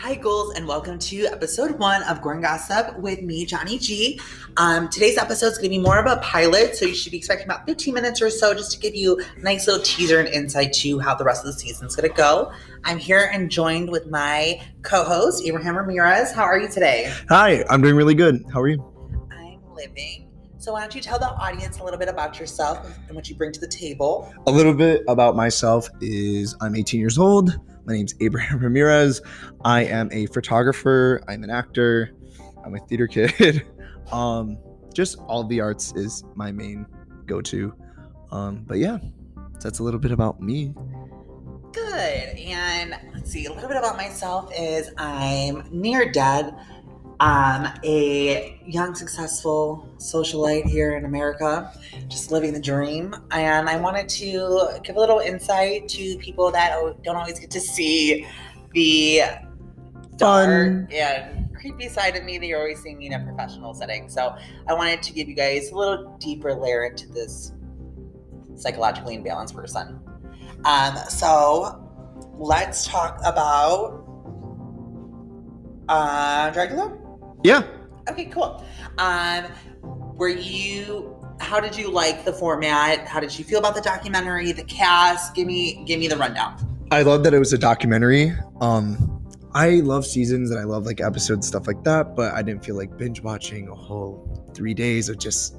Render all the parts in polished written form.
Hi ghouls, and welcome to episode 1 of Goring Gossip with me, Johnny G. Today's episode is going to be more of a pilot, so you should be expecting about 15 minutes or so just to give you a nice little teaser and insight to how the rest of the season's going to go. I'm here and joined with my co-host, Abraham Ramirez. How are you today? Hi, I'm doing really good. How are you? I'm living. So why don't you tell the audience a little bit about yourself and what you bring to the table? A little bit about myself is I'm 18 years old. My name's Abraham Ramirez. I am a photographer. I'm an actor. I'm a theater kid. Just all the arts is my main go-to. But yeah, that's a little bit about me. Good. And let's see, a little bit about myself is I'm near dead. A young, successful socialite here in America, just living the dream. And I wanted to give a little insight to people that don't always get to see the dark and creepy side of me that you're always seeing in a professional setting. So I wanted to give you guys a little deeper layer into this psychologically imbalanced person. So let's talk about Dragula? Yeah. Okay, cool. How did you like the format? How did you feel about the documentary, the cast? Give me the rundown. I love that it was a documentary. I love seasons and I love like episodes, stuff like that, but I didn't feel like binge watching a whole 3 days of just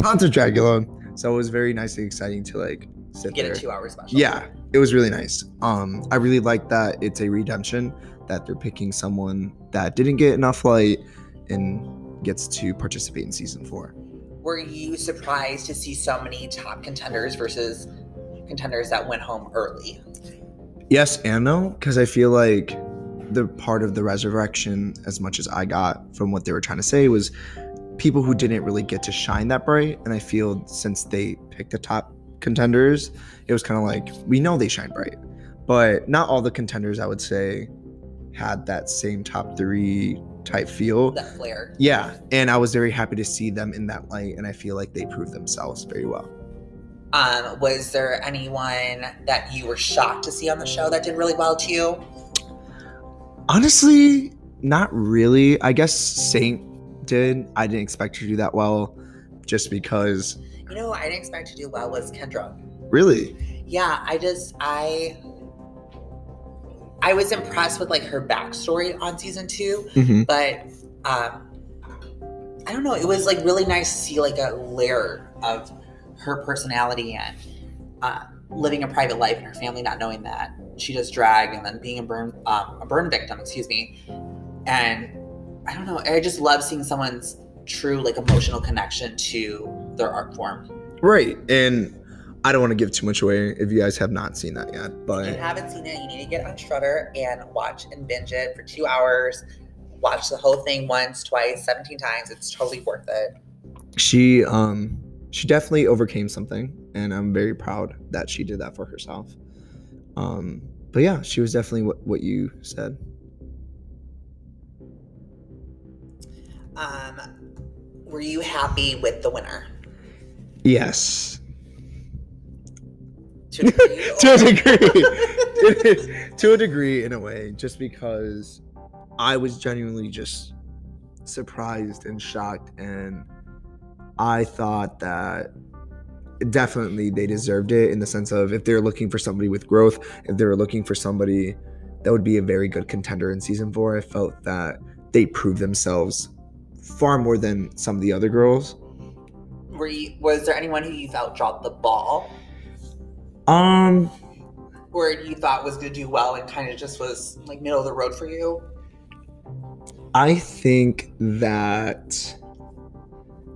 tons of Dragula. So it was very nice and exciting to like sit there. Get a 2-hour special. Yeah, it was really nice. I really like that it's a redemption, that they're picking someone that didn't get enough light and gets to participate in season 4. Were you surprised to see so many top contenders versus contenders that went home early? Yes and no, because I feel like the part of the resurrection, as much as I got from what they were trying to say, was people who didn't really get to shine that bright. And I feel since they picked the top contenders, it was kind of like, we know they shine bright, but not all the contenders, I would say, had that same top 3 type feel. That flair. Yeah, and I was very happy to see them in that light, and I feel like they proved themselves very well. Was there anyone that you were shocked to see on the show that did really well to you? Honestly, not really. I guess Saint did. I didn't expect her to do that well, just because... You know what I didn't expect to do well was Kendra. Really? Yeah, I was impressed with like her backstory on season 2, but I don't know. It was like really nice to see like a layer of her personality and living a private life and her family not knowing that she does drag, and then being a burn victim. Excuse me. And I don't know. I just love seeing someone's true like emotional connection to their art form. Right, and I don't want to give too much away if you guys have not seen that yet. But if you haven't seen it, you need to get on Shudder and watch and binge it for 2 hours. Watch the whole thing once, twice, 17 times. It's totally worth it. She definitely overcame something, and I'm very proud that she did that for herself. But yeah, she was definitely what you said. Were you happy with the winner? Yes. To a degree, in a way, just because I was genuinely just surprised and shocked, and I thought that definitely they deserved it, in the sense of if they're looking for somebody with growth, if they were looking for somebody that would be a very good contender in season 4, I felt that they proved themselves far more than some of the other girls. Was there anyone who you felt dropped the ball? Or you thought was going to do well and kind of just was like middle of the road for you? I think that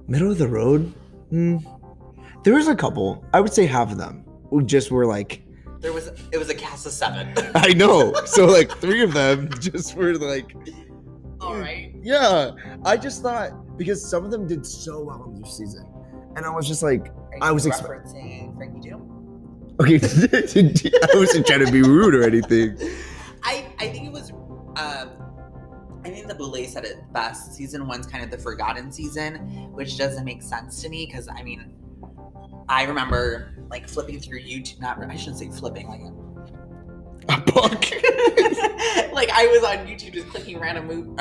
middle of the road, there was a couple, I would say half of them who just were like, it was a cast of 7. I know. So like 3 of them just were like, all right. Yeah. I just thought, because some of them did so well in this season, and I was just like, I was referencing Frankie Doom. Okay, I wasn't trying to be rude or anything. I think it was, I think the Boulay said it best. Season 1's kind of the forgotten season, which doesn't make sense to me because, I mean, I remember like flipping through YouTube, I shouldn't say flipping, like A book. Like, I was on YouTube just clicking random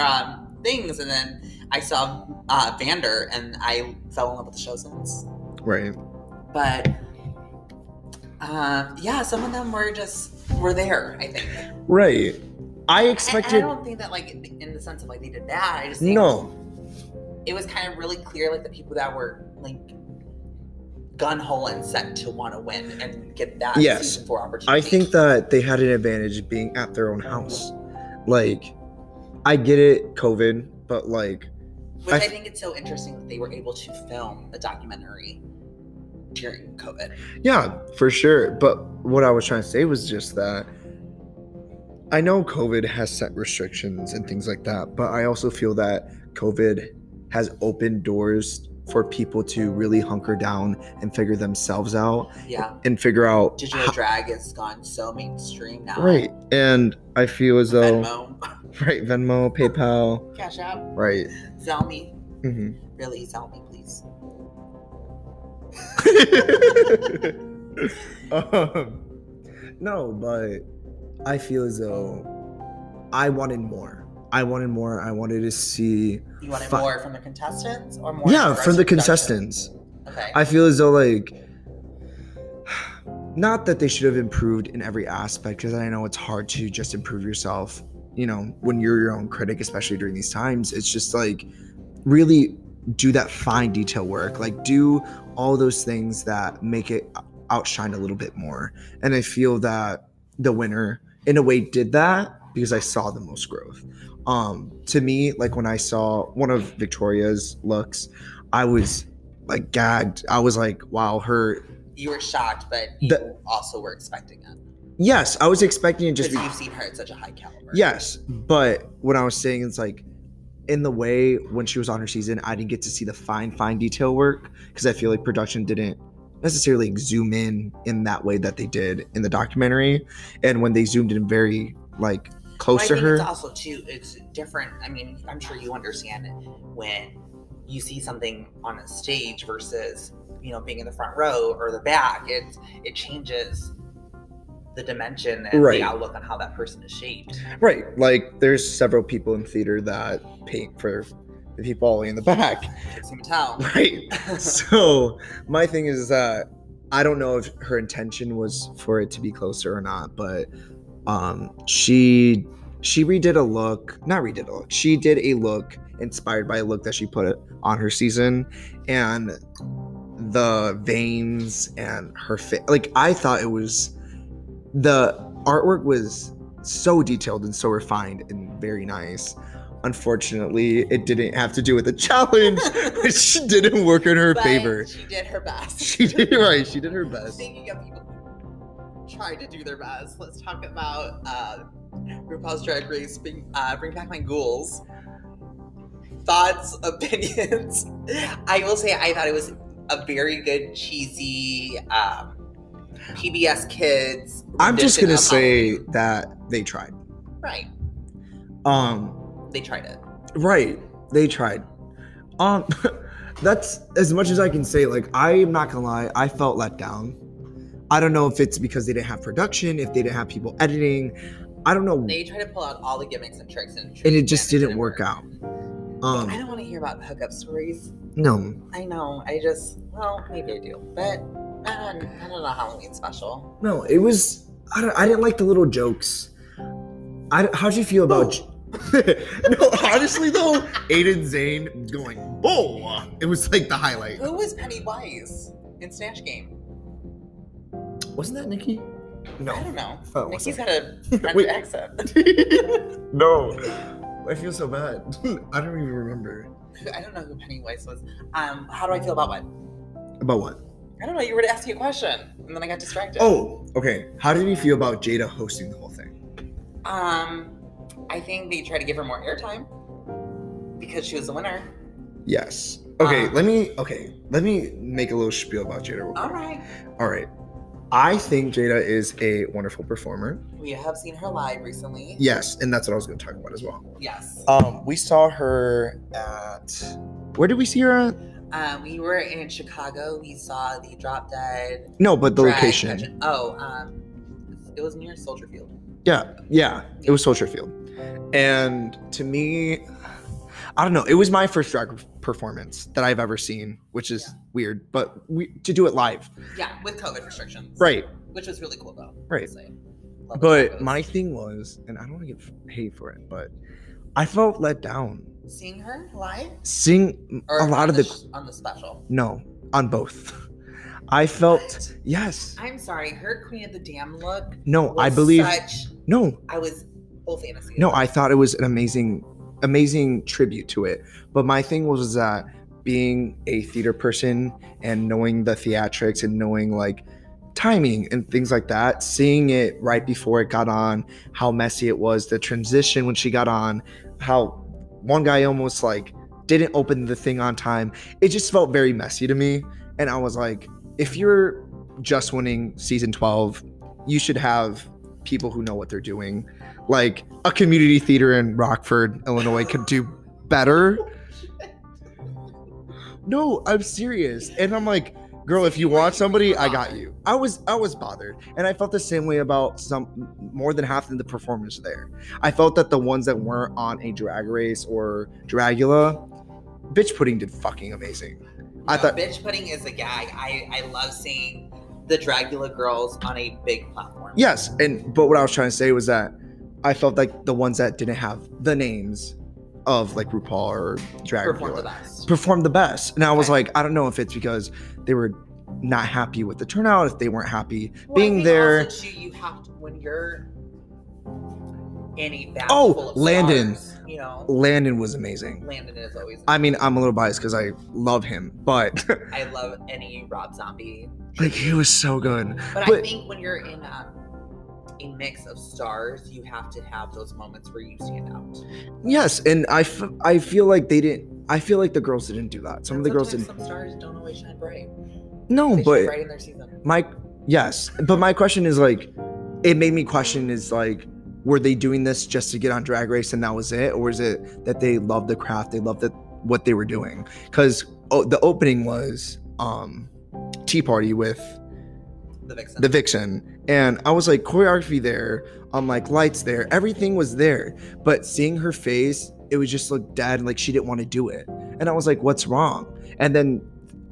things, and then I saw Vander, and I fell in love with the show since. Right. But yeah, some of them were there, I think. Right. I expected. And I don't think that, like, in the sense of like they did that. I just think it was kind of really clear, like the people that were like gun-ho and set to want to win and get that season 4 opportunity. I think that they had an advantage being at their own house. Like, I get it, COVID, but like, which I think it's so interesting that they were able to film a documentary during COVID. Yeah, for sure. But what I was trying to say was just that I know COVID has set restrictions and things like that, but I also feel that COVID has opened doors for people to really hunker down and figure themselves out. Yeah. And figure out. Digital drag has gone so mainstream now. Right. And I feel as though. Venmo. Right. Venmo, PayPal. Cash App. Right. Zelle me. Mm-hmm. Really, Zelle me, please. No, but I feel as though I wanted more. I wanted to see. You wanted more from the contestants or more? Yeah, from the contestants. Okay. I feel as though, like, not that they should have improved in every aspect, because I know it's hard to just improve yourself, you know, when you're your own critic, especially during these times. It's just like, really do that fine detail work. Like, do all those things that make it outshine a little bit more. And I feel that the winner, in a way, did that, because I saw the most growth. To me, like, when I saw one of Victoria's looks, I was like gagged. I was like, wow, her. You were shocked, but you also were expecting it. Yes, I was expecting it, just because you've seen her at such a high caliber. Yes, but what I was saying is, like, in the way when she was on her season, I didn't get to see the fine detail work, because I feel like production didn't necessarily zoom in that way that they did in the documentary. And when they zoomed in very, like, close to her. It's also too, it's different. I mean, I'm sure you understand it when you see something on a stage versus, you know, being in the front row or the back. It changes the dimension and the outlook on how that person is shaped. Right. Like, there's several people in theater that paint for the people all in the back. Right. So my thing is that I don't know if her intention was for it to be closer or not, but she redid a look, not redid a look. She did a look inspired by a look that she put on her season, and the veins and her face. Like, I thought it was, the artwork was so detailed and so refined and very nice. Unfortunately, it didn't have to do with the challenge, which didn't work in her favor. She did her best. She did her best. Speaking of people who tried to do their best, let's talk about RuPaul's Drag Race, Bring Back My Ghouls. Thoughts, opinions. I will say I thought it was a very good, cheesy PBS Kids. I'm just going to say that they tried. Right. They tried it. Right. They tried. That's as much as I can say. Like, I'm not going to lie. I felt let down. I don't know if it's because they didn't have production, if they didn't have people editing. I don't know. They tried to pull out all the gimmicks and tricks. And it just didn't work out. I don't want to hear about hookup stories. No. I know. Well, maybe I do. But I don't know, Halloween special. No, it was, I didn't like the little jokes. How'd you feel about... No, honestly though, Aidan Zayn going, "Oh!" It was like the highlight. Who was Pennywise in Snatch Game? Wasn't that Nikki? No. I don't know. Oh, Nikki's got a French accent. No. I feel so bad. I don't even remember. I don't know who Pennywise was. How do I feel about what? About what? I don't know. You were asking a question, and then I got distracted. Oh, okay. How did you feel about Jada hosting the whole thing? I think they tried to give her more airtime because she was the winner. Yes. Okay, let me make a little spiel about Jada real quick. All right. I think Jada is a wonderful performer. We have seen her live recently. Yes, and that's what I was going to talk about as well. Yes. We saw her at... Where did we see her at? We were in Chicago. We saw the Drop Dead... No, but the location. Pageant. It was near Soldier Field. Yeah. It was Soldier Field. And to me, I don't know. It was my first drag performance that I've ever seen, which is weird, but to do it live. Yeah, with COVID restrictions. Right. Which was really cool, though. Right. But my thing was, and I don't want to get hate for it, but I felt let down. Seeing her live? Seeing a lot of the... On the special? No, on both. I felt... What? Yes. I'm sorry. Her Queen of the Dam look... No, I believe... No. I was full fantasy. No, I thought it was an amazing tribute to it. But my thing was that being a theater person and knowing the theatrics and knowing like timing and things like that, seeing it right before it got on, how messy it was, the transition when she got on, how one guy almost like didn't open the thing on time. It just felt very messy to me. And I was like, if you're just winning season 12, you should have people who know what they're doing. Like a community theater in Rockford, Illinois could do better. No, I'm serious. And I'm like, girl, if you want somebody, I got you. I was bothered. And I felt the same way about more than half of the performers there. I felt that the ones that weren't on A Drag Race or Dragula, Bitch Pudding did fucking amazing. I thought Bitch Pudding is a gag. I love seeing the Dragula girls on a big platform. Yes, but what I was trying to say was that I felt like the ones that didn't have the names of like RuPaul or Dragula performed the best. And I was like, I don't know if it's because they were not happy with the turnout, if they weren't happy being there. Also too, you have to, when you're in a bath full of Landon. Stars, you know, Landon was amazing. Landon is always amazing. I mean, I'm a little biased because I love him, but I love any Rob Zombie. Like he was so good. But I think when you're in a mix of stars, you have to have those moments where you stand out. Yes, and I feel like they didn't. I feel like the girls didn't do that. Some of the girls didn't. Some stars don't always shine bright. No, they shine bright in their season. My question is like, it made me question is like, were they doing this just to get on Drag Race and that was it, or is it that they loved the craft, they loved what they were doing? Because the opening was Tea Party with The Vixen. And I was like, choreography there, lights there, everything was there. But seeing her face, it was just like dead and like she didn't want to do it. And I was like, what's wrong? And then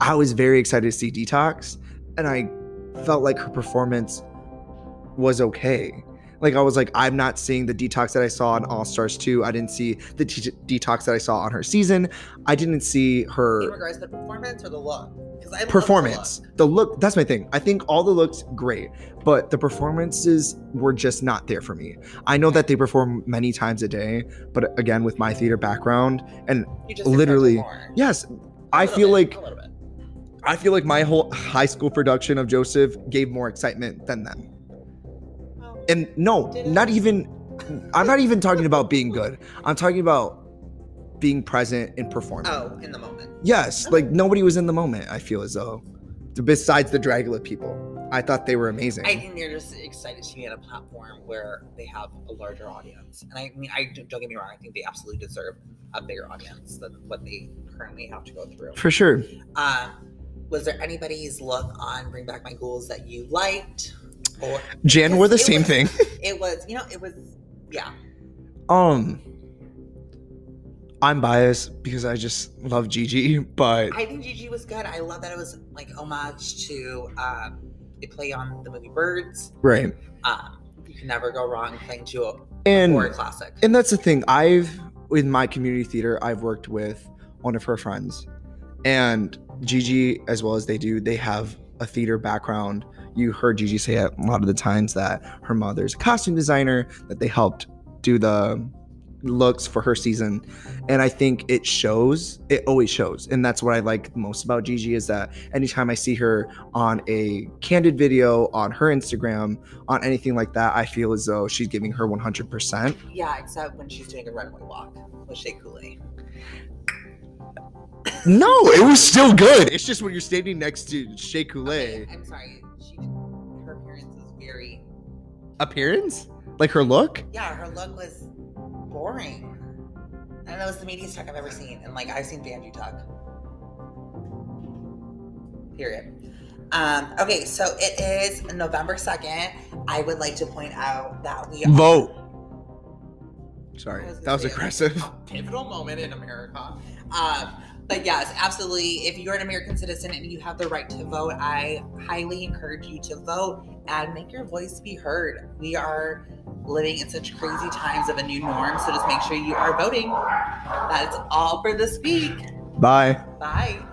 I was very excited to see Detox. And I felt like her performance was okay. Like I was like, I'm not seeing the Detox that I saw on All Stars 2. I didn't see the Detox that I saw on her season. I didn't see her. In regards to the performance or the look? I performance. The look, that's my thing. I think all the looks great, but the performances were just not there for me. I know that they perform many times a day, but again, with my theater background and literally, yes, I feel like my whole high school production of Joseph gave more excitement than them. And no, I'm not even talking about being good. I'm talking about being present and performing. Oh, in the moment. Yes, okay. Like nobody was in the moment, I feel as though. Besides the Dragula people. I thought they were amazing. I think they're just excited to be at a platform where they have a larger audience. And I mean, don't get me wrong, I think they absolutely deserve a bigger audience than what they currently have to go through. For sure. Was there anybody's look on Bring Back My Ghouls that you liked? Jan wore the same thing. Yeah. I'm biased because I just love Gigi, but I think Gigi was good. I love that it was like homage to they play on the movie Birds. Right. You can never go wrong playing to a classic. And that's the thing. In my community theater, I've worked with one of her friends, and Gigi, as well as they have a theater background. You heard Gigi say a lot of the times that her mother's a costume designer, that they helped do the looks for her season. And I think it always shows. And that's what I like most about Gigi is that anytime I see her on a candid video, on her Instagram, on anything like that, I feel as though she's giving her 100%. Yeah, except when she's doing a runway walk with Shea Coulee. No, it was still good. It's just when you're standing next to Shea Coulee. Okay, I'm sorry. Her appearance was very... Appearance? Like her look? Yeah, her look was boring. I don't know, it's the meatiest tuck I've ever seen. And like, I've seen Vandy tuck. Period. Okay, so it is November 2nd. I would like to point out that we vote. Sorry, that was aggressive. Pivotal moment in America. But yes, absolutely. If you're an American citizen and you have the right to vote, I highly encourage you to vote and make your voice be heard. We are living in such crazy times of a new norm, so just make sure you are voting. That's all for this week. Bye. Bye.